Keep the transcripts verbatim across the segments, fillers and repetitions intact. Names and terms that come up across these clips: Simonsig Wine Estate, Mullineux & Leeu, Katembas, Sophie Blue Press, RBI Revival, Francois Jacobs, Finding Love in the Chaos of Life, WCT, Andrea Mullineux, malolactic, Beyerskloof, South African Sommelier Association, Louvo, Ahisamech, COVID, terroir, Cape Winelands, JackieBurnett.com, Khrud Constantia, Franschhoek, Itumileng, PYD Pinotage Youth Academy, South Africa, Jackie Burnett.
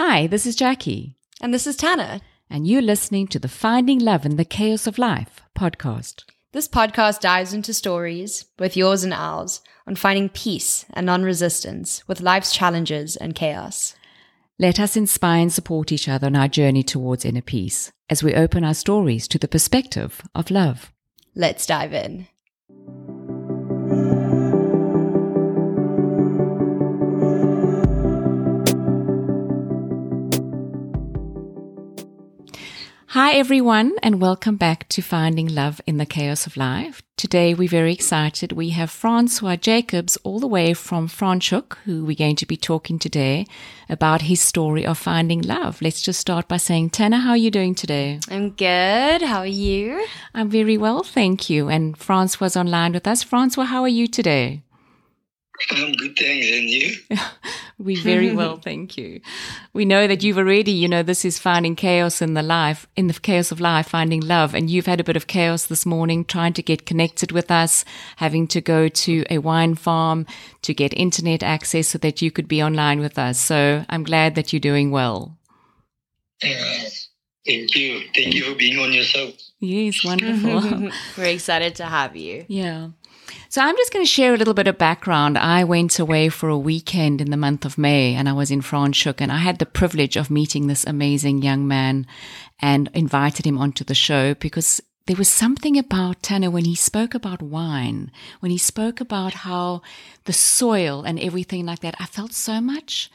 Hi, this is Jackie. And this is Tana. And you're listening to the Finding Love in the Chaos of Life podcast. This podcast dives into stories, both yours and ours, on finding peace and non-resistance with life's challenges and chaos. Let us inspire and support each other on our journey towards inner peace as we open our stories to the perspective of love. Let's dive in. Hi everyone, and welcome back to Finding Love in the Chaos of Life. Today we're very excited. We have Francois Jacobs all the way from Franschhoek, who we're going to be talking today about his story of finding love. Let's just start by saying, Tana, how are you doing today? I'm good. How are you? I'm very well, thank you. And Francois was online with us. Francois, how are you today? I'm good, thanks. And you? We're very well, thank you. We know that you've already, you know, this is finding chaos in the life, in the chaos of life, finding love. And you've had a bit of chaos this morning trying to get connected with us, having to go to a wine farm to get internet access so that you could be online with us. So I'm glad that you're doing well. Uh, thank you. Thank you for being on yourself. Yes, wonderful. We're excited to have you. Yeah. So I'm just going to share a little bit of background. I went away for a weekend in the month of May, and I was in Franschhoek, and I had the privilege of meeting this amazing young man and invited him onto the show because there was something about Tana when he spoke about wine, when he spoke about how the soil and everything like that, I felt so much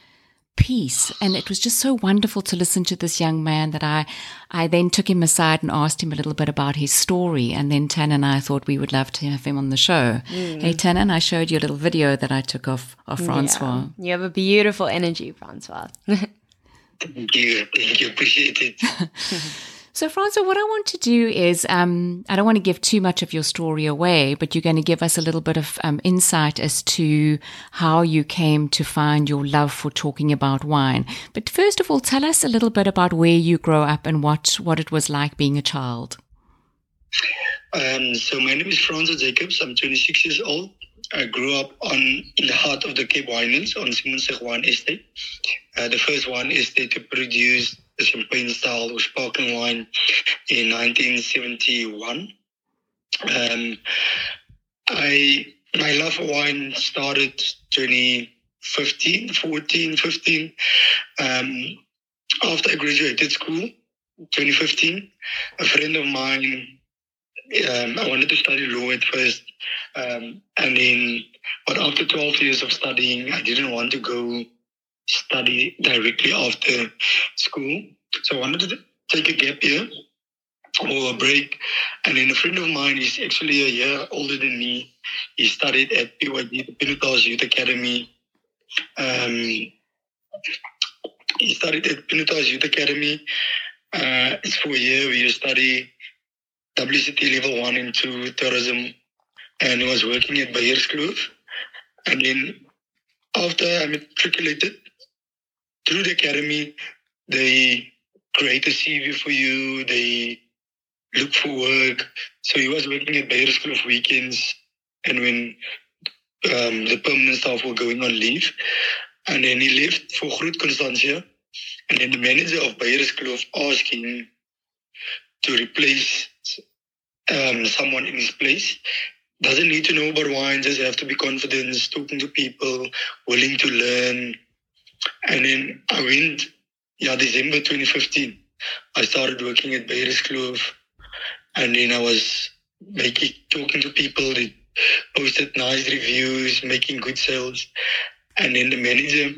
peace. And it was just so wonderful to listen to this young man that I, I then took him aside and asked him a little bit about his story. And then Tan and I thought we would love to have him on the show. Mm. Hey, Tan, and I showed you a little video that I took of, of Francois. Yeah. You have a beautiful energy, Francois. Thank you. Thank you. Appreciate it. So, Francois, what I want to do is um, I don't want to give too much of your story away, but you're going to give us a little bit of um, insight as to how you came to find your love for talking about wine. But first of all, tell us a little bit about where you grew up and what, what it was like being a child. Um, so my name is Francois Jacobs. I'm twenty-six years old. I grew up on in the heart of the Cape Winelands on Simonsig Wine Estate. Uh, the first wine estate to produce the champagne style or sparkling wine in nineteen seventy-one. Um, I my love for wine started twenty fifteen, fourteen, fifteen. Um, after I graduated school, twenty fifteen, a friend of mine, um, I wanted to study law at first. Um, and then, but after twelve years of studying, I didn't want to go study directly after school. So I wanted to take a gap year or a break. And then a friend of mine is actually a year older than me. He studied at P Y D Pinotage Youth Academy. Um, he studied at Pinotage Youth Academy. Uh, it's for a year where you study W C T level one and two tourism. And he was working at Beyerskloof. And then after I matriculated, through the academy, they create a C V for you. They look for work. So he was working at Beyerskloof weekends, and when um, the permanent staff were going on leave, and then he left for Khrud Constantia, and then the manager of Beyerskloof asked him to replace um, someone in his place. Doesn't need to know about wine, just have to be confident, talking to people, willing to learn. And then I went, yeah, December twenty fifteen. I started working at Beyerskloof, and then I was making, talking to people. They posted nice reviews, making good sales. And then the manager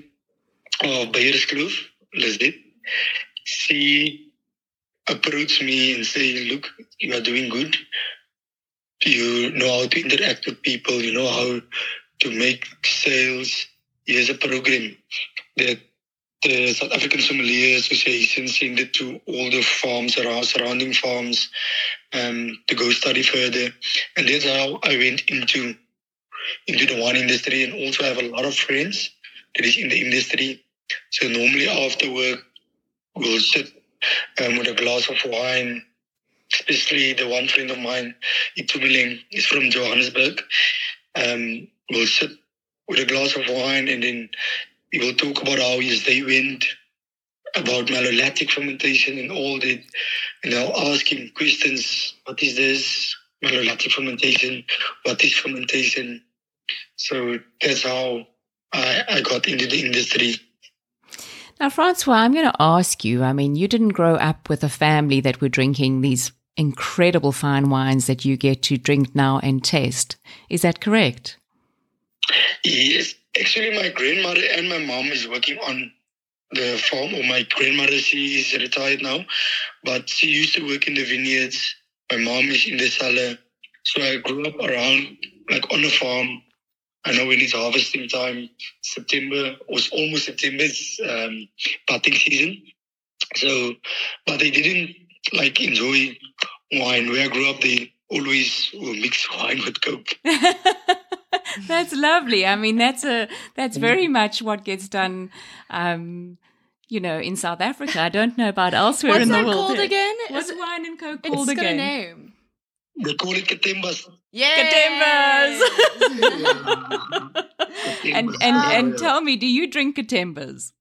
of Beyerskloof, Lizette, she approached me and said, look, you are doing good. You know how to interact with people, you know how to make sales. Here's a program that the South African Sommelier Association sent it to all the farms, around surrounding farms, um, to go study further. And that's how I went into, into the wine industry, and also I have a lot of friends that is in the industry. So normally after work, we'll sit um, with a glass of wine. Especially the one friend of mine, Itumileng, is from Johannesburg. Um, we'll sit with a glass of wine, and then we will talk about how his day went, about malolactic fermentation and all that, and I'll ask him questions. What is this malolactic fermentation? What is fermentation? So that's how I, I got into the industry. Now, Francois, I'm going to ask you, I mean, you didn't grow up with a family that were drinking these incredible fine wines that you get to drink now and taste. Is that correct? Yes. Actually, my grandmother and my mom is working on the farm. Or my grandmother, she is retired now, but she used to work in the vineyards. My mom is in the cellar. So I grew up around, like, on a farm. I know when it's harvesting time, September, or almost September, it's um, putting season. So, but they didn't, like, enjoy wine. Where I grew up, they always will mix wine with Coke. That's lovely. I mean, that's a that's very much what gets done, um, you know, in South Africa. I don't know about elsewhere What's in the world. What's that called again? What's it's, wine and Coke called again? It's got a name. They call it Katembas. Yeah, Katembas. and and and tell me, do you drink Katembas?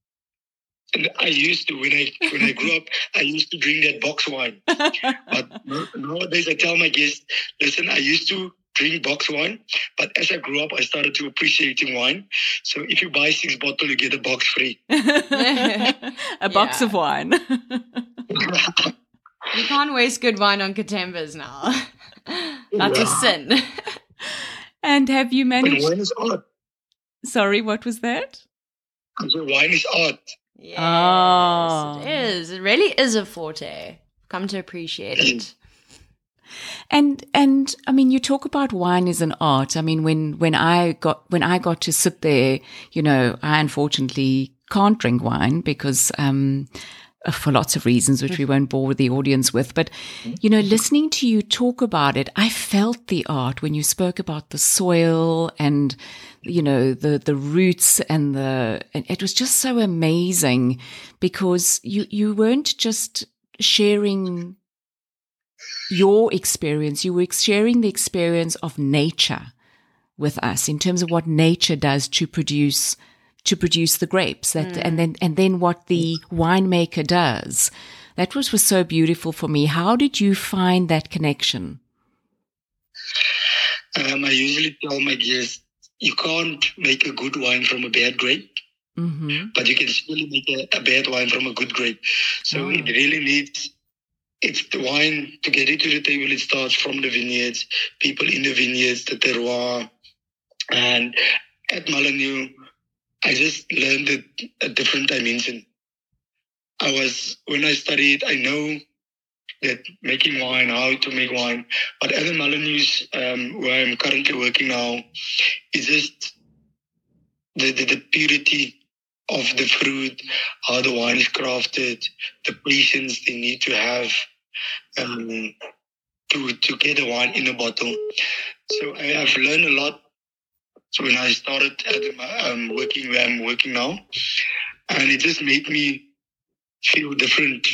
And I used to when I when I grew up, I used to drink that box wine. But nowadays, I tell my guests, listen, I used to drink box wine, but as I grew up, I started to appreciating wine. So if you buy six bottles, you get a box free. a yeah. box of wine. You can't waste good wine on Katembas now. That's yeah. a sin. And have you managed? But wine is art. Sorry, what was that? Wine is art. Yes, oh. It is. It really is a forte. Come to appreciate it. And and I mean, you talk about wine as an art. I mean, when when I got when I got to sit there, you know, I unfortunately can't drink wine because um, for lots of reasons, which we won't bore the audience with. But you know, listening to you talk about it, I felt the art when you spoke about the soil and you know the the roots and the. And it was just so amazing because you you weren't just sharing your experience, you were sharing the experience of nature with us in terms of what nature does to produce to produce the grapes that mm. and then and then what the winemaker does. That was, was so beautiful for me. How did you find that connection? Um, I usually tell my guests, you can't make a good wine from a bad grape, mm-hmm. but you can still make a, a bad wine from a good grape. So oh. it really needs... It's the wine, to get it to the table, it starts from the vineyards, people in the vineyards, the terroir. And at Mullineux, I just learned a, a different dimension. I was, when I studied, I know that making wine, how to make wine. But at Mullineux, um, where I'm currently working now, it's just the, the, the purity of the fruit, how the wine is crafted, the patience they need to have um, to to get the wine in a bottle. So I have learned a lot. So when I started at, um, working where I'm working now, and it just made me feel different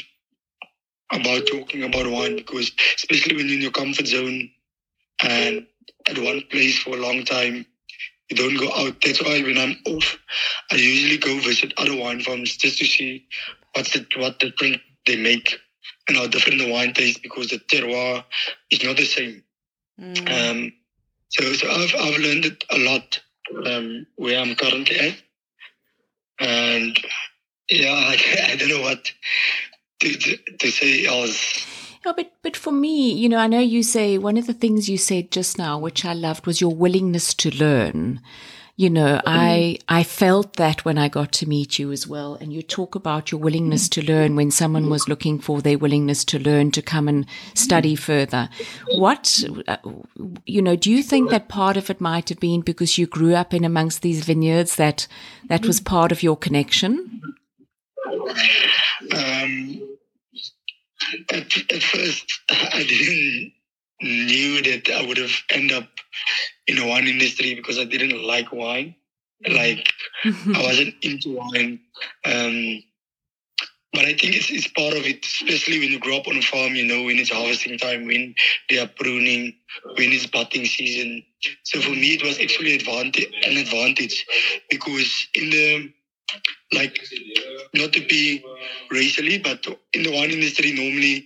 about talking about wine, because especially when you're in your comfort zone and at one place for a long time, you don't go out. That's why when I'm off, I usually go visit other wine farms just to see what's the, what the thing they make and how different the wine tastes, because the terroir is not the same. Mm. Um, so so I've, I've learned it a lot um, where I'm currently at. And yeah, I, I don't know what to, to, to say else. No, but, but for me, you know, I know you say one of the things you said just now, which I loved, was your willingness to learn. You know, mm. I I felt that when I got to meet you as well. And you talk about your willingness mm. to learn when someone was looking for their willingness to learn to come and study further. What, you know, do you think that part of it might have been because you grew up in amongst these vineyards that that was part of your connection? Um. At, at first, I didn't knew that I would have ended up in the wine industry because I didn't like wine. Like, I wasn't into wine. Um, but I think it's, it's part of it, especially when you grow up on a farm, you know, when it's harvesting time, when they are pruning, when it's budding season. So for me, it was actually advantage, an advantage because in the like, not to be racially, but in the wine industry, normally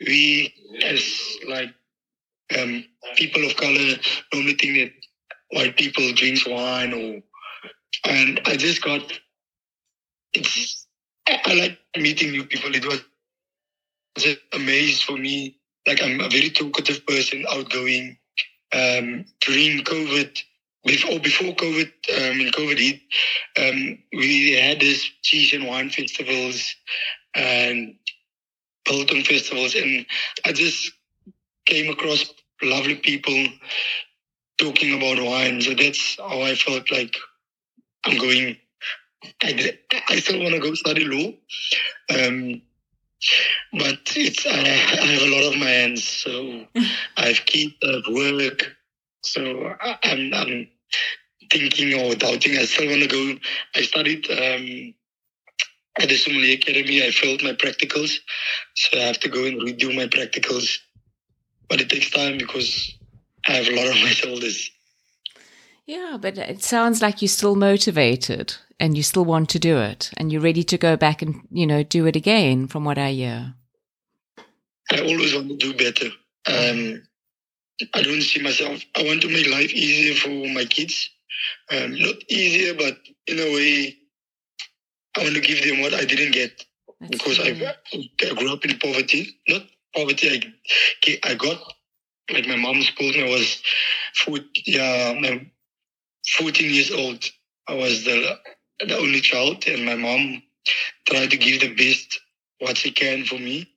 we as like um, people of color normally think that white people drink wine, or and I just got it's I like meeting new people. It was just amazed for me. Like, I'm a very talkative person, outgoing. Um, during COVID, before before COVID, um, when COVID hit, um, we had this cheese and wine festivals and Hilton festivals, and I just came across lovely people talking about wine. So that's how I felt like I'm going. I, I still want to go study law, um, but it's I, I have a lot on my hands. So I've kids, I've work. So I, I'm, I'm thinking or doubting. I still want to go. I studied um, at the Sommelier Academy. I failed my practicals, so I have to go and redo my practicals. But it takes time because I have a lot on my shoulders. Yeah, but it sounds like you're still motivated and you still want to do it and you're ready to go back and, you know, do it again, from what I hear. I always want to do better. Um, I don't see myself. I want to make life easier for my kids. Um, not easier, but in a way, I want to give them what I didn't get. That's because I, I grew up in poverty. Not poverty. I, I got, like, my mom spoiled me. I was food, yeah, my, fourteen years old. I was the the only child, and my mom tried to give the best what she can for me.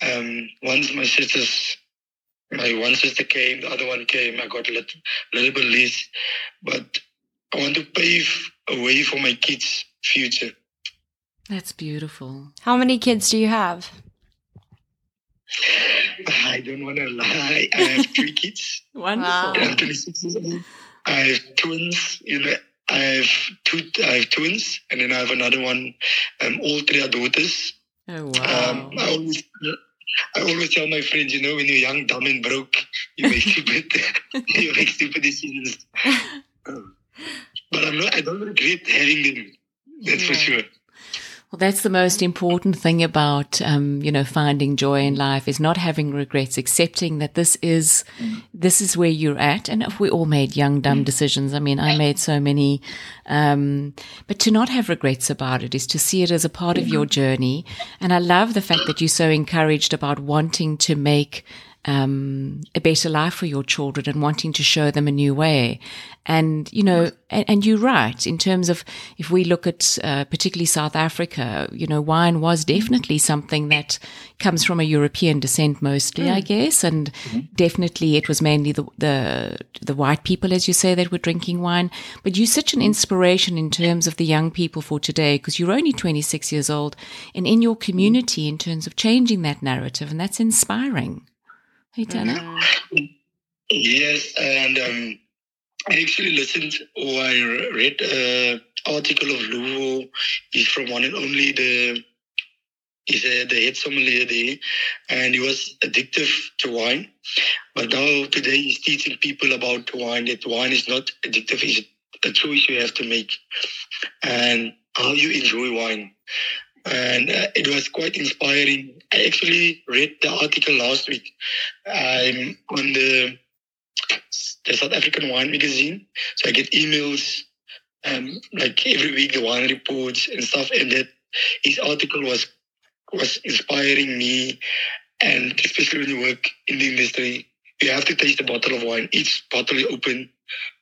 Um, once my sisters, my one sister came, the other one came. I got a little, little bit less, but I want to pave a way for my kids' future. That's beautiful. How many kids do you have? I don't want to lie. I have three kids. Wonderful. I'm twenty-six years old. I have twins, you know. I have two. I have twins, and then I have another one. Um, all three are daughters. Oh wow! Um, I always, I always tell my friends, you know, when you're young, dumb, and broke, you make stupid, you make stupid decisions. Um, but I'm not. I don't regret having them. That's yeah. for sure. Well, that's the most important thing about, um, you know, finding joy in life is not having regrets, accepting that this is, mm. this is where you're at. And if we all made young, dumb mm. decisions, I mean, I made so many, um, but to not have regrets about it is to see it as a part mm-hmm. of your journey. And I love the fact that you're so encouraged about wanting to make Um, a better life for your children and wanting to show them a new way. And, you know, and, and you're right in terms of if we look at uh, particularly South Africa, you know, wine was definitely something that comes from a European descent mostly, mm. I guess. And mm-hmm. definitely it was mainly the, the, the white people, as you say, that were drinking wine. But you're such an inspiration in terms of the young people for today, because you're only twenty-six years old and in your community in terms of changing that narrative. And that's inspiring. Hey, Dana. Yes, and um, I actually listened or I read an uh, article of Louvo. He's from one and only the he's uh, the head sommelier there, and he was addictive to wine. But now today he's teaching people about wine, that wine is not addictive; it's a choice you have to make, and how you enjoy wine. And uh, it was quite inspiring. I actually read the article last week. I'm on the, the South African Wine Magazine, so I get emails um, like every week, the wine reports and stuff. And that his article was was inspiring me. And especially when you work in the industry, you have to taste a bottle of wine. Each bottle you open,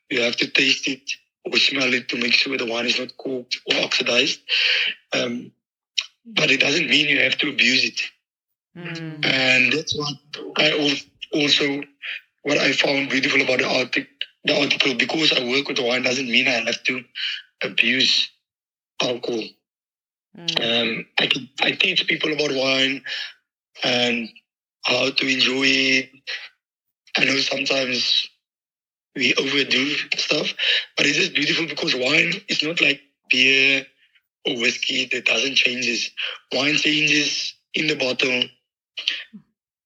you have to taste it or smell it to make sure the wine is not corked or oxidized. Um, But it doesn't mean you have to abuse it. Mm. And that's what I also, what I found beautiful about the article, the article, because I work with wine doesn't mean I have to abuse alcohol. Mm. Um, I, can, I teach people about wine and how to enjoy it. I know sometimes we overdo stuff, but it's just beautiful because wine is not like beer or whiskey that doesn't change. Wine changes in the bottle.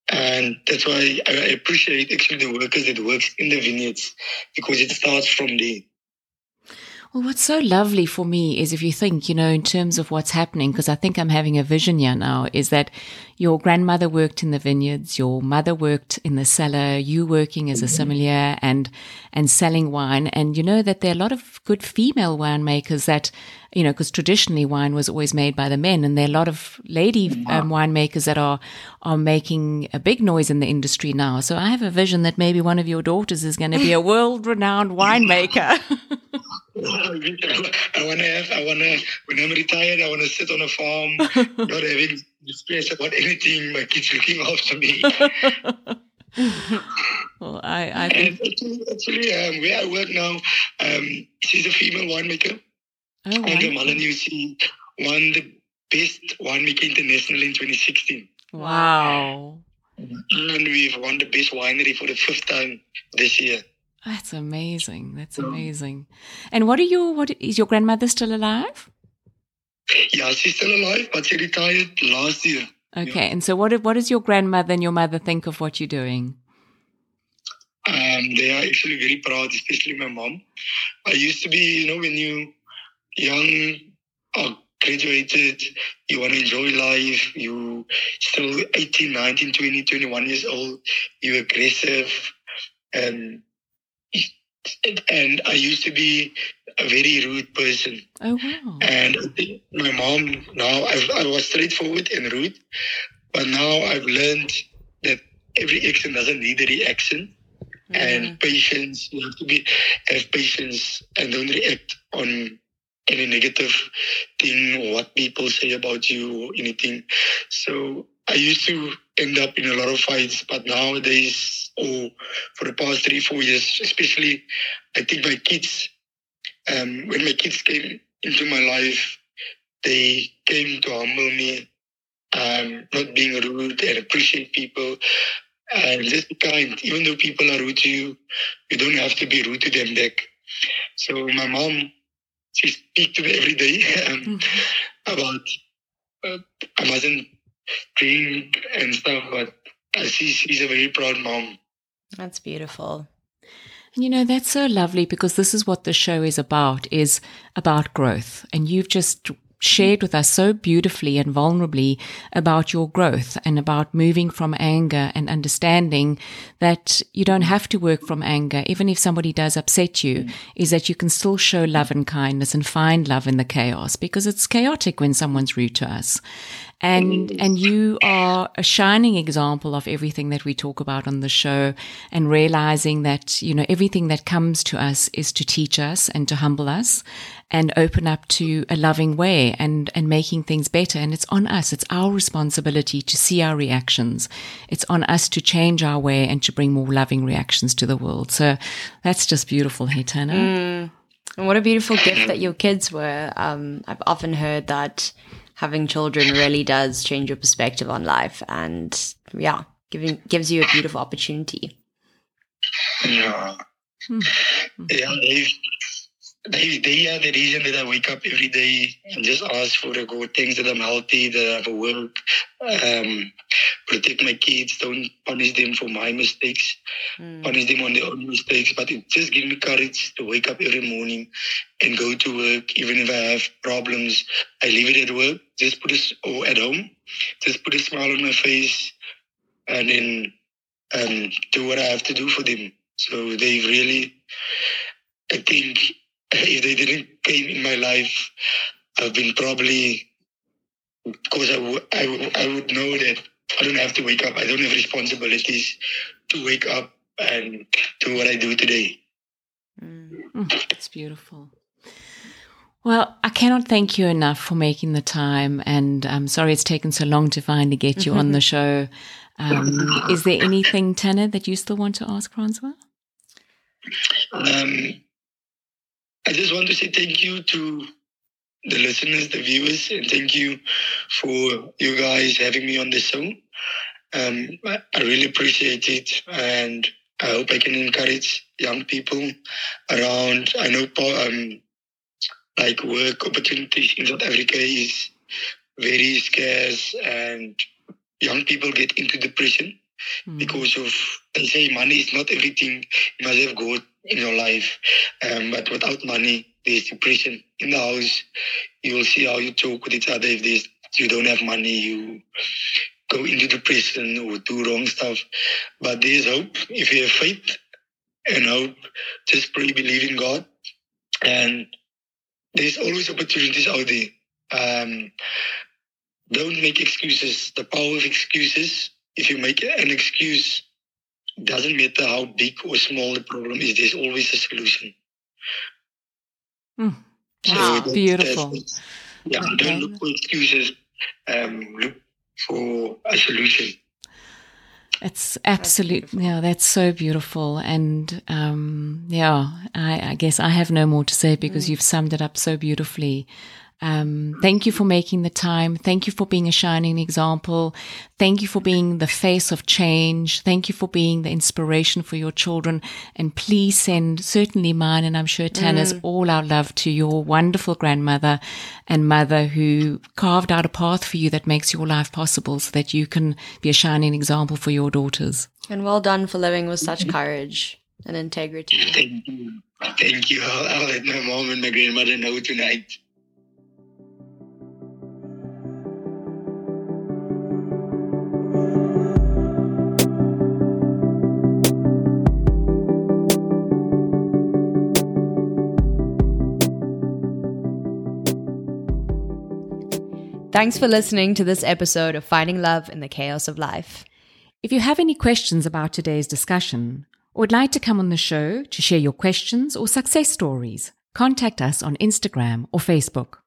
And that's why I appreciate actually the workers that works in the vineyards, because it starts from there. Well, what's so lovely for me is if you think, you know, in terms of what's happening, because I think I'm having a vision here now, is that your grandmother worked in the vineyards, your mother worked in the cellar, you working as a sommelier and and selling wine. And you know that there are a lot of good female winemakers that, you know, because traditionally wine was always made by the men, and there are a lot of lady um, winemakers that are, are making a big noise in the industry now. So I have a vision that maybe one of your daughters is going to be a world-renowned winemaker. I want to have, I want to, when I'm retired, I want to sit on a farm, not having space about anything. My kids looking after me. Well, I, I think... and actually, um, where I work now, um, she's a female winemaker. Oh, wow. Andrea Mullineux, she won the best winemaker international in twenty sixteen. Wow. And we've won the best winery for the fifth time this year. That's amazing. That's amazing. And what are you, what is your grandmother still alive? Yeah, she's still alive, but she retired last year. Okay. Yeah. And so what, what does your grandmother and your mother think of what you're doing? Um, they are actually very proud, especially my mom. I used to be, you know, when you young or graduated, you want to enjoy life. You still eighteen, nineteen, twenty, twenty-one years old. You're aggressive and And I used to be a very rude person. Oh, wow. And my mom, now I've, I was straightforward and rude, but now I've learned that every action doesn't need a reaction. Yeah. And patience, you have to be have patience and don't react on any negative thing or what people say about you or anything. So I used to end up in a lot of fights, but nowadays, or for the past three, four years, especially, I think my kids, um, when my kids came into my life, they came to humble me, um, not being rude and appreciate people, and just be kind. Even though people are rude to you, you don't have to be rude to them back. So my mom, she speaks to me every day um, mm-hmm. about uh, I mustn't drink and stuff, but uh, she's, she's a very proud mom. That's beautiful. And you know, that's so lovely, because this is what the show is about, is about growth. And you've just shared with us so beautifully and vulnerably about your growth and about moving from anger and understanding that you don't have to work from anger, even if somebody does upset you, is that you can still show love and kindness and find love in the chaos, because it's chaotic when someone's rude to us. And and you are a shining example of everything that we talk about on the show, and realizing that, you know, everything that comes to us is to teach us and to humble us and open up to a loving way and, and making things better. And it's on us. It's our responsibility to see our reactions. It's on us to change our way and to bring more loving reactions to the world. So that's just beautiful, hey, Tana. Mm. And what a beautiful gift that your kids were. Um, I've often heard that having children really does change your perspective on life, and yeah, giving gives you a beautiful opportunity. Yeah, hmm. yeah, they, they, they are the reason that I wake up every day and just ask for the good things, that I'm healthy, that I have a work, um, protect my kids, don't punish them for my mistakes, mm. punish them on their own mistakes. But it just gives me courage to wake up every morning and go to work. Even if I have problems, I leave it at work, just put a, or at home, just put a smile on my face, and then um, do what I have to do for them. So they really, I think, if they didn't came in my life, I've been probably, because I, w- I, w- I would know that I don't have to wake up. I don't have responsibilities to wake up and do what I do today. Mm, that's beautiful. Well, I cannot thank you enough for making the time, and I'm sorry it's taken so long to finally get you mm-hmm. on the show. Um, is there anything, Tana, that you still want to ask Francois? Um, I just want to say thank you to the listeners, the viewers, and thank you for you guys having me on the show. Um, I really appreciate it, and I hope I can encourage young people around. I know um, like work opportunities in South Africa is very scarce, and young people get into depression mm. because of, they say money is not everything. You must have God in your life, um, but without money, there's depression in the house. You will see how you talk with each other. If there's, you don't have money, you go into depression or do wrong stuff. But there's hope if you have faith and hope. Just pray, believe in God. And there's always opportunities out there. Um, don't make excuses. The power of excuses. If you make an excuse, doesn't matter how big or small the problem is, there's always a solution. Mm. Wow, so beautiful. That's, yeah, okay. Don't look for excuses. Um, look for a solution. It's absolute. Yeah, that's so beautiful. And um, yeah, I, I guess I have no more to say because mm. you've summed it up so beautifully. Um, thank you for making the time. Thank you for being a shining example. Thank you for being the face of change. Thank you for being the inspiration for your children. And please send certainly mine and I'm sure Tana's mm. all our love to your wonderful grandmother and mother who carved out a path for you that makes your life possible so that you can be a shining example for your daughters. And well done for living with such courage and integrity. Thank you. Thank you. I'll let my mom and my grandmother know tonight. Thanks for listening to this episode of Finding Love in the Chaos of Life. If you have any questions about today's discussion or would like to come on the show to share your questions or success stories, contact us on Instagram or Facebook.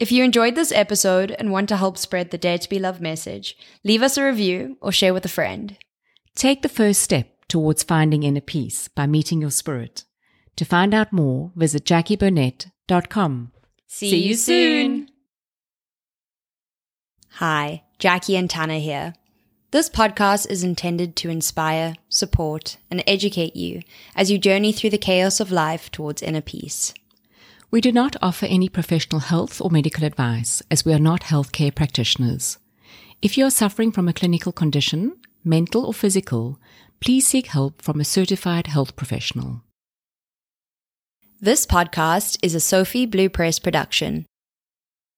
If you enjoyed this episode and want to help spread the Dare to Be Love message, leave us a review or share with a friend. Take the first step towards finding inner peace by meeting your spirit. To find out more, visit Jackie Burnett dot com. See, See you soon. Hi, Jackie and Tana here. This podcast is intended to inspire, support, and educate you as you journey through the chaos of life towards inner peace. We do not offer any professional health or medical advice as we are not healthcare practitioners. If you are suffering from a clinical condition, mental or physical, please seek help from a certified health professional. This podcast is a Sophie Blue Press production.